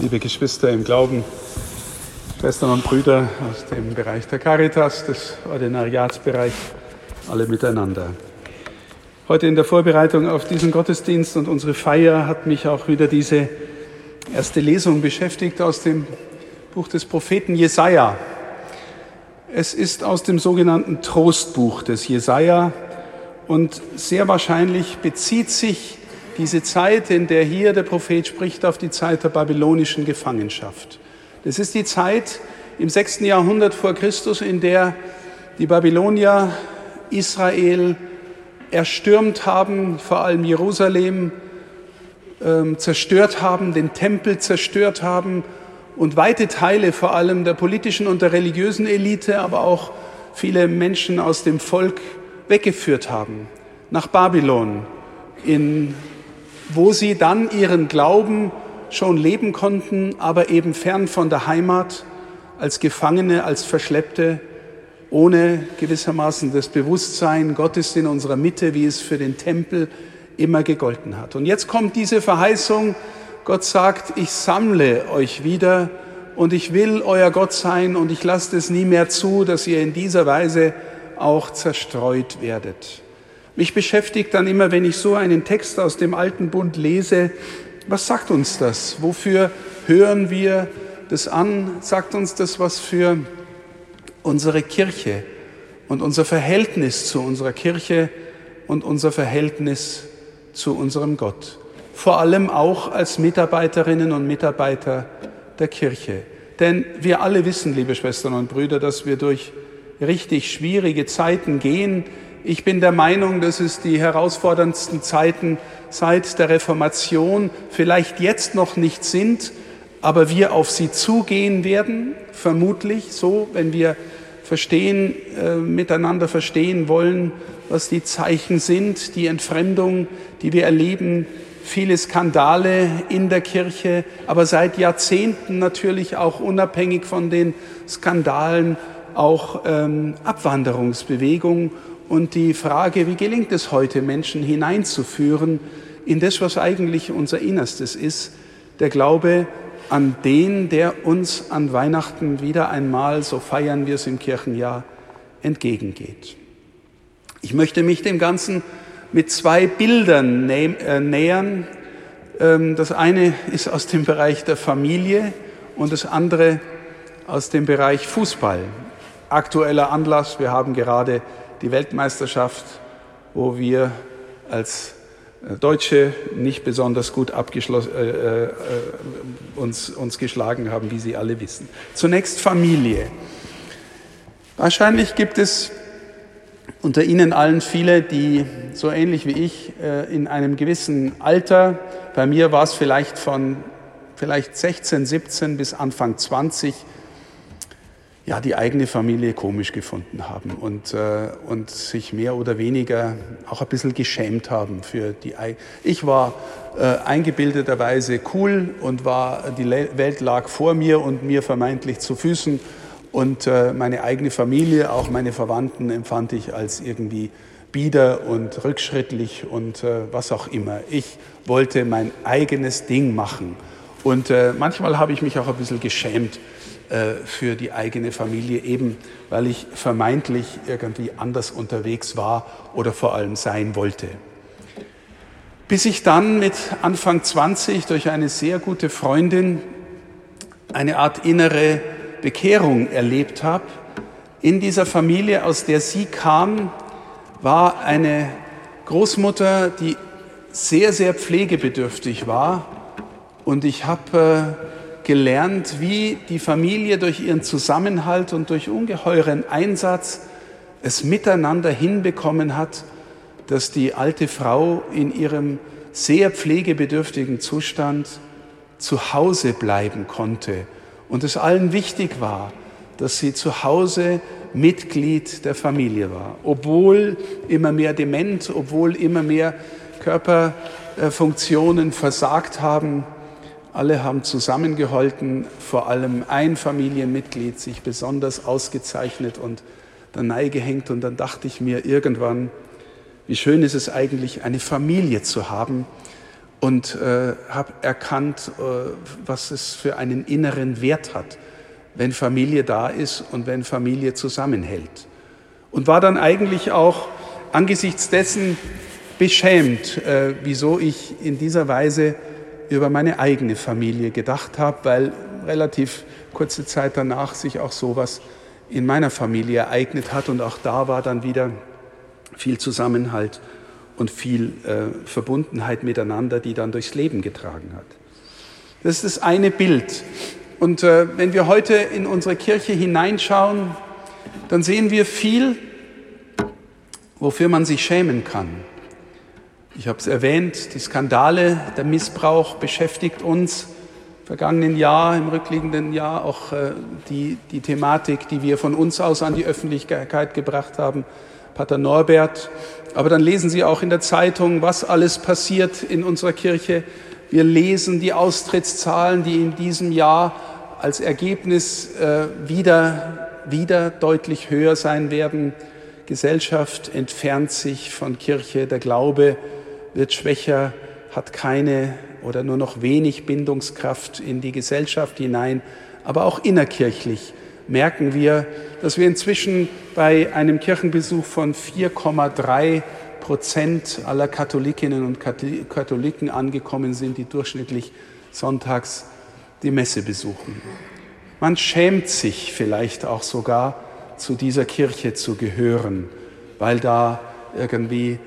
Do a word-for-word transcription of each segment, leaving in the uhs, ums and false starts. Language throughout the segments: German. liebe Geschwister im Glauben, Schwestern und Brüder aus dem Bereich der Caritas, des Ordinariatsbereichs, alle miteinander. Heute in der Vorbereitung auf diesen Gottesdienst und unsere Feier hat mich auch wieder diese erste Lesung beschäftigt aus dem Buch des Propheten Jesaja. Es ist aus dem sogenannten Trostbuch des Jesaja und sehr wahrscheinlich bezieht sich diese Zeit, in der hier der Prophet spricht, auf die Zeit der babylonischen Gefangenschaft. Das ist die Zeit im sechsten Jahrhundert vor Christus, in der die Babylonier Israel erstürmt haben, vor allem Jerusalem äh, zerstört haben, den Tempel zerstört haben und weite Teile vor allem der politischen und der religiösen Elite, aber auch viele Menschen aus dem Volk weggeführt haben, nach Babylon, in, wo sie dann ihren Glauben schon leben konnten, aber eben fern von der Heimat, als Gefangene, als Verschleppte, ohne gewissermaßen das Bewusstsein, Gott ist in unserer Mitte, wie es für den Tempel immer gegolten hat. Und jetzt kommt diese Verheißung, Gott sagt, ich sammle euch wieder und ich will euer Gott sein und ich lasse es nie mehr zu, dass ihr in dieser Weise auch zerstreut werdet. Mich beschäftigt dann immer, wenn ich so einen Text aus dem Alten Bund lese, was sagt uns das? Wofür hören wir das an? Sagt uns das was für unsere Kirche und unser Verhältnis zu unserer Kirche und unser Verhältnis zu unserem Gott. Vor allem auch als Mitarbeiterinnen und Mitarbeiter der Kirche. Denn wir alle wissen, liebe Schwestern und Brüder, dass wir durch richtig schwierige Zeiten gehen. Ich bin der Meinung, dass es die herausforderndsten Zeiten seit der Reformation vielleicht jetzt noch nicht sind, aber wir auf sie zugehen werden, vermutlich so, wenn wir verstehen, äh, miteinander verstehen wollen, was die Zeichen sind, die Entfremdung, die wir erleben, viele Skandale in der Kirche, aber seit Jahrzehnten natürlich auch unabhängig von den Skandalen, auch ähm, Abwanderungsbewegungen und die Frage, wie gelingt es heute, Menschen hineinzuführen in das, was eigentlich unser Innerstes ist, der Glaube an den, der uns an Weihnachten wieder einmal, so feiern wir es im Kirchenjahr, entgegengeht. Ich möchte mich dem Ganzen mit zwei Bildern nä- äh, nähern. Ähm, das eine ist aus dem Bereich der Familie und das andere aus dem Bereich Fußball. Aktueller Anlass, wir haben gerade die Weltmeisterschaft, wo wir als Deutsche nicht besonders gut abgeschlossen, äh, äh, uns, uns geschlagen haben, wie Sie alle wissen. Zunächst Familie. Wahrscheinlich gibt es unter Ihnen allen viele, die so ähnlich wie ich äh, in einem gewissen Alter, bei mir war es vielleicht von vielleicht sechzehn, siebzehn bis Anfang zwanzig, ja, die eigene Familie komisch gefunden haben und, äh, und sich mehr oder weniger auch ein bisschen geschämt haben für die eigene. Ich war äh, eingebildeterweise cool und war, die Le- Welt lag vor mir und mir vermeintlich zu Füßen und äh, meine eigene Familie, auch meine Verwandten empfand ich als irgendwie bieder und rückschrittlich und äh, was auch immer. Ich wollte mein eigenes Ding machen und äh, manchmal habe ich mich auch ein bisschen geschämt für die eigene Familie, eben weil ich vermeintlich irgendwie anders unterwegs war oder vor allem sein wollte. Bis ich dann mit Anfang zwanzig durch eine sehr gute Freundin eine Art innere Bekehrung erlebt habe. In dieser Familie, aus der sie kam, war eine Großmutter, die sehr, sehr pflegebedürftig war und ich habe gelernt, wie die Familie durch ihren Zusammenhalt und durch ungeheuren Einsatz es miteinander hinbekommen hat, dass die alte Frau in ihrem sehr pflegebedürftigen Zustand zu Hause bleiben konnte und es allen wichtig war, dass sie zu Hause Mitglied der Familie war, obwohl immer mehr dement, obwohl immer mehr Körperfunktionen versagt haben. Alle haben zusammengehalten, vor allem ein Familienmitglied sich besonders ausgezeichnet und daneben gehängt. Und dann dachte ich mir irgendwann, wie schön ist es eigentlich, eine Familie zu haben und äh, habe erkannt, äh, was es für einen inneren Wert hat, wenn Familie da ist und wenn Familie zusammenhält. Und war dann eigentlich auch angesichts dessen beschämt, äh, wieso ich in dieser Weise über meine eigene Familie gedacht habe, weil relativ kurze Zeit danach sich auch sowas in meiner Familie ereignet hat. Und auch da war dann wieder viel Zusammenhalt und viel äh, Verbundenheit miteinander, die dann durchs Leben getragen hat. Das ist das eine Bild. Und äh, wenn wir heute in unsere Kirche hineinschauen, dann sehen wir viel, wofür man sich schämen kann. Ich habe es erwähnt, die Skandale, der Missbrauch beschäftigt uns. Im vergangenen Jahr, im rückliegenden Jahr auch äh, die, die Thematik, die wir von uns aus an die Öffentlichkeit gebracht haben, Pater Norbert. Aber dann lesen Sie auch in der Zeitung, was alles passiert in unserer Kirche. Wir lesen die Austrittszahlen, die in diesem Jahr als Ergebnis äh, wieder, wieder deutlich höher sein werden. Gesellschaft entfernt sich von Kirche, der Glaube wird schwächer, hat keine oder nur noch wenig Bindungskraft in die Gesellschaft hinein. Aber auch innerkirchlich merken wir, dass wir inzwischen bei einem Kirchenbesuch von vier Komma drei Prozent aller Katholikinnen und Katholiken angekommen sind, die durchschnittlich sonntags die Messe besuchen. Man schämt sich vielleicht auch sogar, zu dieser Kirche zu gehören, weil da irgendwie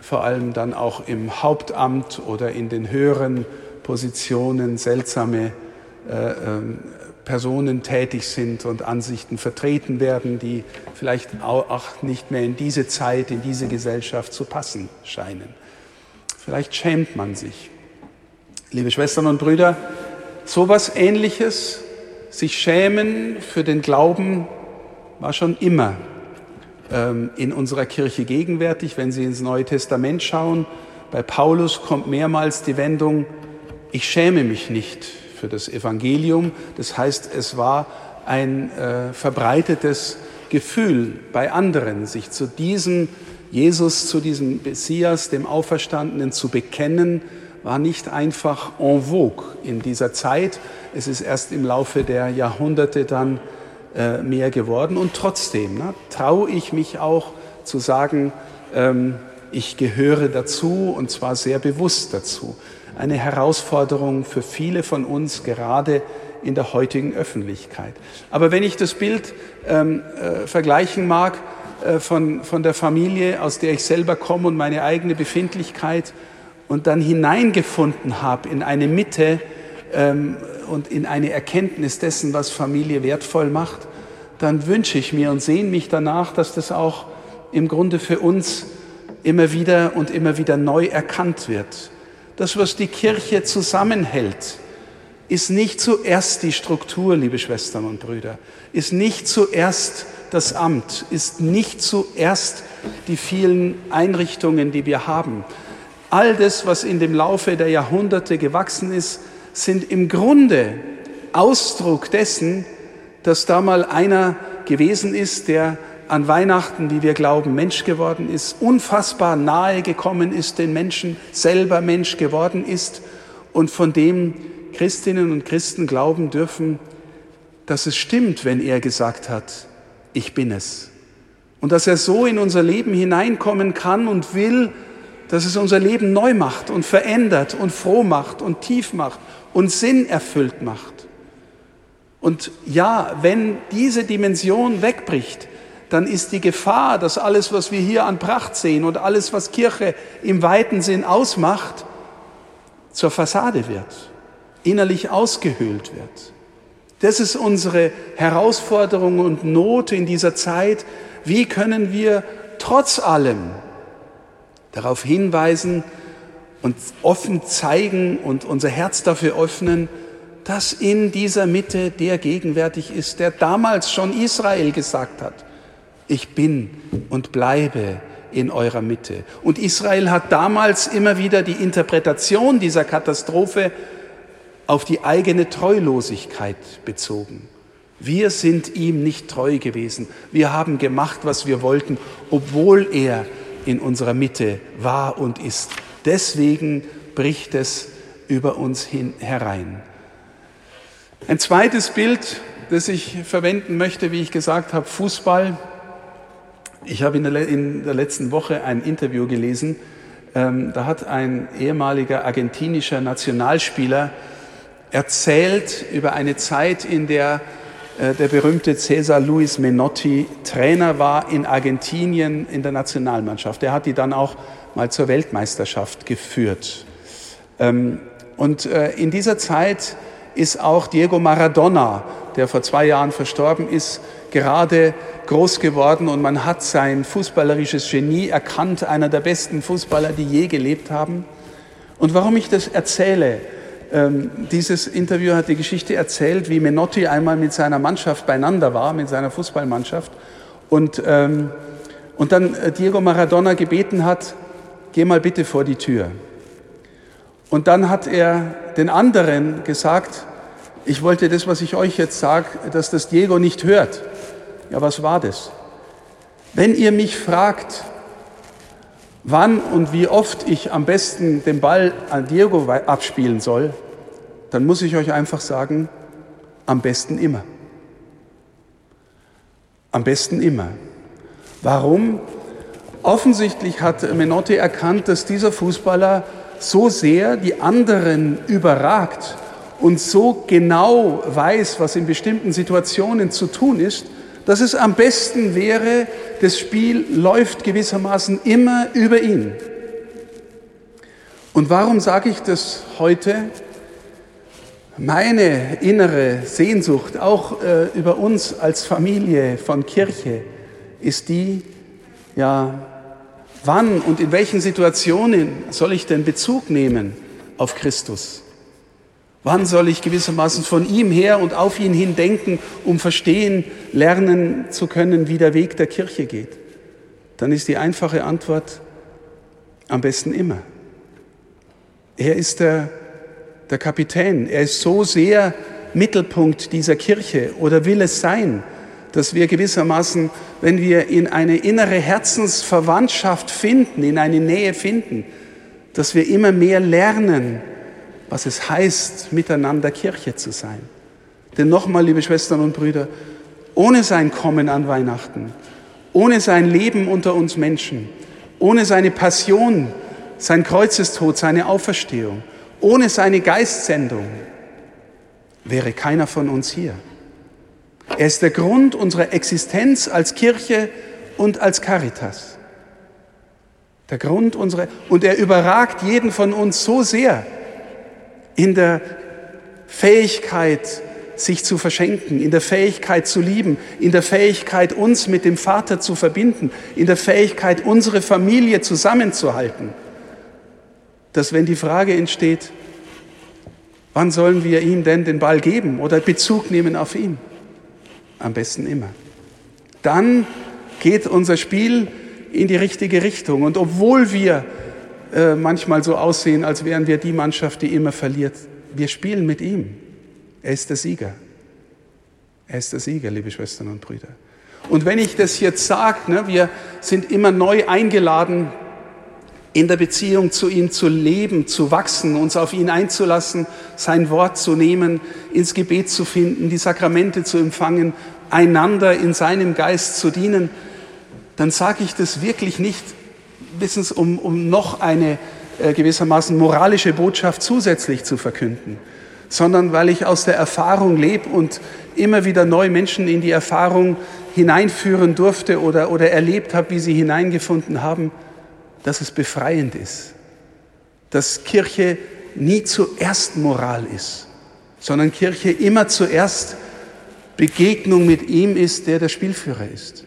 vor allem dann auch im Hauptamt oder in den höheren Positionen seltsame äh, äh, Personen tätig sind und Ansichten vertreten werden, die vielleicht auch nicht mehr in diese Zeit, in diese Gesellschaft zu passen scheinen. Vielleicht schämt man sich. Liebe Schwestern und Brüder, sowas Ähnliches, sich schämen für den Glauben, war schon immer ähm, in unserer Kirche gegenwärtig. Wenn Sie ins Neue Testament schauen, bei Paulus kommt mehrmals die Wendung, ich schäme mich nicht für das Evangelium. Das heißt, es war ein äh, verbreitetes Gefühl bei anderen, sich zu diesem Jesus, zu diesem Messias, dem Auferstandenen zu bekennen, war nicht einfach en vogue in dieser Zeit. Es ist erst im Laufe der Jahrhunderte dann mehr geworden. Und trotzdem ne, traue ich mich auch zu sagen, ähm, ich gehöre dazu und zwar sehr bewusst dazu. Eine Herausforderung für viele von uns, gerade in der heutigen Öffentlichkeit. Aber wenn ich das Bild ähm, äh, vergleichen mag äh, von, von der Familie, aus der ich selber komme und meine eigene Befindlichkeit und dann hineingefunden habe in eine Mitte, ähm, und in eine Erkenntnis dessen, was Familie wertvoll macht, dann wünsche ich mir und sehne mich danach, dass das auch im Grunde für uns immer wieder und immer wieder neu erkannt wird. Das, was die Kirche zusammenhält, ist nicht zuerst die Struktur, liebe Schwestern und Brüder, ist nicht zuerst das Amt, ist nicht zuerst die vielen Einrichtungen, die wir haben. All das, was in dem Laufe der Jahrhunderte gewachsen ist, sind im Grunde Ausdruck dessen, dass da mal einer gewesen ist, der an Weihnachten, wie wir glauben, Mensch geworden ist, unfassbar nahe gekommen ist, den Menschen selber Mensch geworden ist und von dem Christinnen und Christen glauben dürfen, dass es stimmt, wenn er gesagt hat, ich bin es. Und dass er so in unser Leben hineinkommen kann und will, dass es unser Leben neu macht und verändert und froh macht und tief macht und Sinn erfüllt macht. Und ja, wenn diese Dimension wegbricht, dann ist die Gefahr, dass alles, was wir hier an Pracht sehen und alles, was Kirche im weiten Sinn ausmacht, zur Fassade wird, innerlich ausgehöhlt wird. Das ist unsere Herausforderung und Not in dieser Zeit. Wie können wir trotz allem darauf hinweisen und offen zeigen und unser Herz dafür öffnen, dass in dieser Mitte der gegenwärtig ist, der damals schon Israel gesagt hat, ich bin und bleibe in eurer Mitte. Und Israel hat damals immer wieder die Interpretation dieser Katastrophe auf die eigene Treulosigkeit bezogen. Wir sind ihm nicht treu gewesen. Wir haben gemacht, was wir wollten, obwohl er in unserer Mitte war und ist. Deswegen bricht es über uns hin herein. Ein zweites Bild, das ich verwenden möchte, wie ich gesagt habe, Fußball. Ich habe in der, in der letzten Woche ein Interview gelesen, ähm, da hat ein ehemaliger argentinischer Nationalspieler erzählt über eine Zeit, in der äh, der berühmte César Luis Menotti Trainer war in Argentinien in der Nationalmannschaft. Der hat die dann auch mal zur Weltmeisterschaft geführt. Ähm, und äh, in dieser Zeit ist auch Diego Maradona, der vor zwei Jahren verstorben ist, gerade groß geworden, und man hat sein fußballerisches Genie erkannt, einer der besten Fußballer, die je gelebt haben. Und warum ich das erzähle, ähm, dieses Interview hat die Geschichte erzählt, wie Menotti einmal mit seiner Mannschaft beieinander war, mit seiner Fußballmannschaft, und, ähm, und dann Diego Maradona gebeten hat, geh mal bitte vor die Tür. Und dann hat er den anderen gesagt, ich wollte das, was ich euch jetzt sage, dass das Diego nicht hört. Ja, was war das? Wenn ihr mich fragt, wann und wie oft ich am besten den Ball an Diego abspielen soll, dann muss ich euch einfach sagen, am besten immer. Am besten immer. Warum? Offensichtlich hat Menotti erkannt, dass dieser Fußballer so sehr die anderen überragt und so genau weiß, was in bestimmten Situationen zu tun ist, dass es am besten wäre, das Spiel läuft gewissermaßen immer über ihn. Und warum sage ich das heute? Meine innere Sehnsucht, auch äh, über uns als Familie von Kirche, ist die, ja, wann und in welchen Situationen soll ich denn Bezug nehmen auf Christus? Wann soll ich gewissermaßen von ihm her und auf ihn hin denken, um verstehen, lernen zu können, wie der Weg der Kirche geht? Dann ist die einfache Antwort, am besten immer. Er ist der, der Kapitän, er ist so sehr Mittelpunkt dieser Kirche oder will es sein, dass wir gewissermaßen, wenn wir in eine innere Herzensverwandtschaft finden, in eine Nähe finden, dass wir immer mehr lernen, was es heißt, miteinander Kirche zu sein. Denn nochmal, liebe Schwestern und Brüder, ohne sein Kommen an Weihnachten, ohne sein Leben unter uns Menschen, ohne seine Passion, sein Kreuzestod, seine Auferstehung, ohne seine Geistsendung, wäre keiner von uns hier. Er ist der Grund unserer Existenz als Kirche und als Caritas. Der Grund unserer, und er überragt jeden von uns so sehr, in der Fähigkeit, sich zu verschenken, in der Fähigkeit zu lieben, in der Fähigkeit, uns mit dem Vater zu verbinden, in der Fähigkeit, unsere Familie zusammenzuhalten, dass wenn die Frage entsteht, wann sollen wir ihm denn den Ball geben oder Bezug nehmen auf ihn? Am besten immer. Dann geht unser Spiel in die richtige Richtung. Und obwohl wir manchmal so aussehen, als wären wir die Mannschaft, die immer verliert. Wir spielen mit ihm. Er ist der Sieger. Er ist der Sieger, liebe Schwestern und Brüder. Und wenn ich das jetzt sage, ne, wir sind immer neu eingeladen, in der Beziehung zu ihm zu leben, zu wachsen, uns auf ihn einzulassen, sein Wort zu nehmen, ins Gebet zu finden, die Sakramente zu empfangen, einander in seinem Geist zu dienen, dann sage ich das wirklich nicht, Wissens, um, um noch eine äh, gewissermaßen moralische Botschaft zusätzlich zu verkünden, sondern weil ich aus der Erfahrung lebe und immer wieder neu Menschen in die Erfahrung hineinführen durfte oder, oder erlebt habe, wie sie hineingefunden haben, dass es befreiend ist. Dass Kirche nie zuerst Moral ist, sondern Kirche immer zuerst Begegnung mit ihm ist, der der Spielführer ist.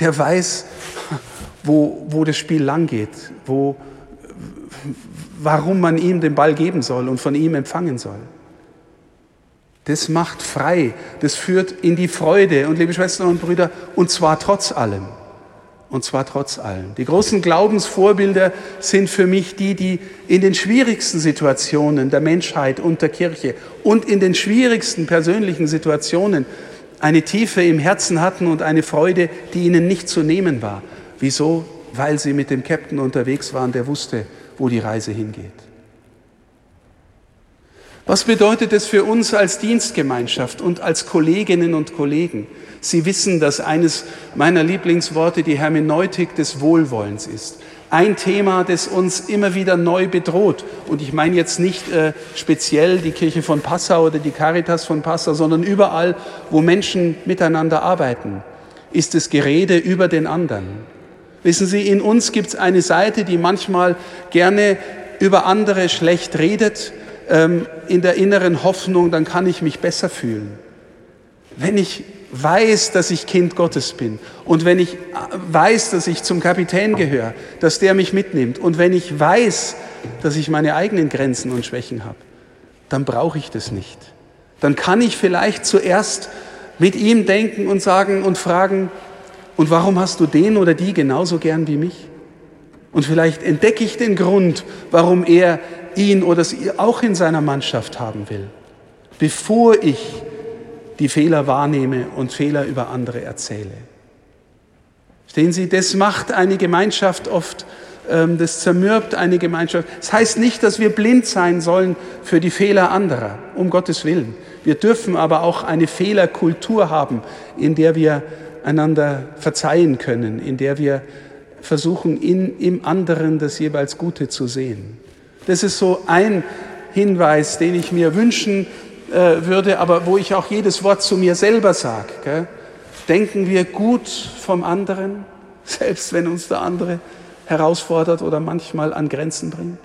Der weiß, Wo, wo das Spiel lang geht, wo, warum man ihm den Ball geben soll und von ihm empfangen soll. Das macht frei, das führt in die Freude. Und liebe Schwestern und Brüder, und zwar trotz allem. Und zwar trotz allem. Die großen Glaubensvorbilder sind für mich die, die in den schwierigsten Situationen der Menschheit und der Kirche und in den schwierigsten persönlichen Situationen eine Tiefe im Herzen hatten und eine Freude, die ihnen nicht zu nehmen war. Wieso? Weil sie mit dem Captain unterwegs waren, der wusste, wo die Reise hingeht. Was bedeutet es für uns als Dienstgemeinschaft und als Kolleginnen und Kollegen? Sie wissen, dass eines meiner Lieblingsworte die Hermeneutik des Wohlwollens ist. Ein Thema, das uns immer wieder neu bedroht. Und ich meine jetzt nicht äh, speziell die Kirche von Passau oder die Caritas von Passau, sondern überall, wo Menschen miteinander arbeiten, ist das Gerede über den anderen. Wissen Sie, in uns gibt es eine Seite, die manchmal gerne über andere schlecht redet, ähm, in der inneren Hoffnung, dann kann ich mich besser fühlen. Wenn ich weiß, dass ich Kind Gottes bin und wenn ich weiß, dass ich zum Kapitän gehöre, dass der mich mitnimmt und wenn ich weiß, dass ich meine eigenen Grenzen und Schwächen habe, dann brauche ich das nicht. Dann kann ich vielleicht zuerst mit ihm denken und sagen und fragen, und warum hast du den oder die genauso gern wie mich? Und vielleicht entdecke ich den Grund, warum er ihn oder sie auch in seiner Mannschaft haben will, bevor ich die Fehler wahrnehme und Fehler über andere erzähle. Verstehen Sie, das macht eine Gemeinschaft oft, das zermürbt eine Gemeinschaft. Das heißt nicht, dass wir blind sein sollen für die Fehler anderer, um Gottes Willen. Wir dürfen aber auch eine Fehlerkultur haben, in der wir einander verzeihen können, in der wir versuchen, in, im anderen das jeweils Gute zu sehen. Das ist so ein Hinweis, den ich mir wünschen würde, aber wo ich auch jedes Wort zu mir selber sage. Denken wir gut vom anderen, selbst wenn uns der andere herausfordert oder manchmal an Grenzen bringt?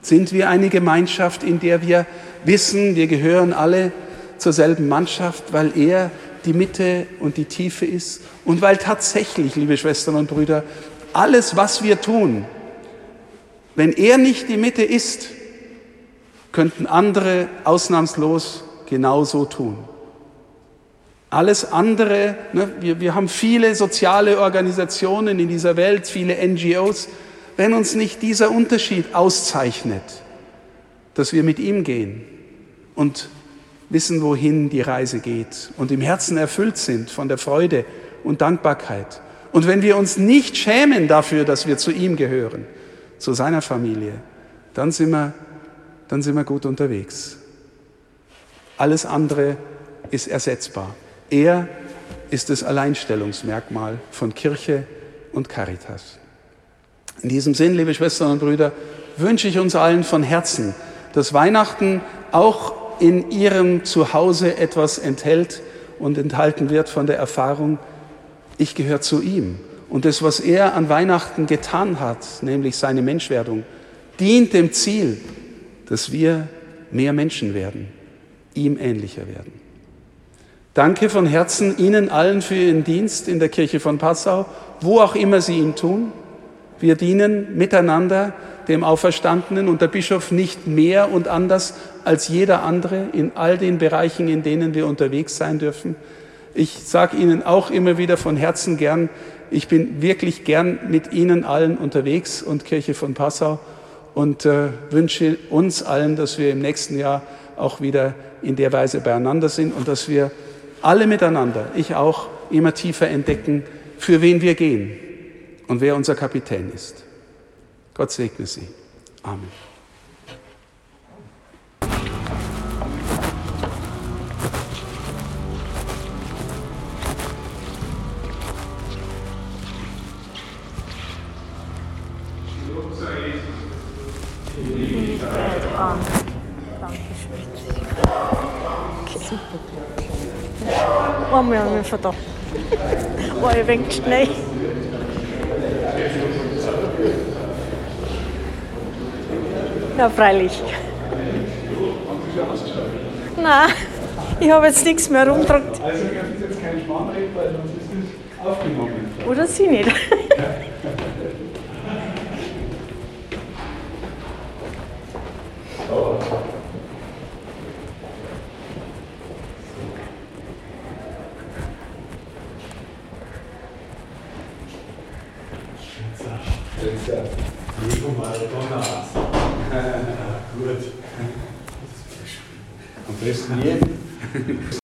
Sind wir eine Gemeinschaft, in der wir wissen, wir gehören alle zur selben Mannschaft, weil er die Mitte und die Tiefe ist und weil tatsächlich, liebe Schwestern und Brüder, alles, was wir tun, wenn er nicht die Mitte ist, könnten andere ausnahmslos genauso tun. Alles andere, ne, wir, wir haben viele soziale Organisationen in dieser Welt, viele N G Os, wenn uns nicht dieser Unterschied auszeichnet, dass wir mit ihm gehen und wissen, wohin die Reise geht und im Herzen erfüllt sind von der Freude und Dankbarkeit. Und wenn wir uns nicht schämen dafür, dass wir zu ihm gehören, zu seiner Familie, dann sind wir dann sind wir gut unterwegs. Alles andere ist ersetzbar. Er ist das Alleinstellungsmerkmal von Kirche und Caritas. In diesem Sinn, liebe Schwestern und Brüder, wünsche ich uns allen von Herzen, dass Weihnachten auch in ihrem Zuhause etwas enthält und enthalten wird von der Erfahrung, ich gehöre zu ihm. Und das, was er an Weihnachten getan hat, nämlich seine Menschwerdung, dient dem Ziel, dass wir mehr Menschen werden, ihm ähnlicher werden. Danke von Herzen Ihnen allen für Ihren Dienst in der Kirche von Passau, wo auch immer Sie ihn tun. Wir dienen miteinander dem Auferstandenen und der Bischof nicht mehr und anders als jeder andere in all den Bereichen, in denen wir unterwegs sein dürfen. Ich sage Ihnen auch immer wieder von Herzen gern, ich bin wirklich gern mit Ihnen allen unterwegs und Kirche von Passau. Und äh, wünsche uns allen, dass wir im nächsten Jahr auch wieder in der Weise beieinander sind und dass wir alle miteinander, ich auch, immer tiefer entdecken, für wen wir gehen und wer unser Kapitän ist. Gott segne Sie. Amen. Da. Oh, ich bin schnell. Ja, freilich. Nein, ich habe jetzt nichts mehr rumgedrückt. Also, ich habe jetzt keinen Spanreden, weil sonst ist es aufgenommen. Oder sie nicht. Diego Maradona. Gut. Am besten hier.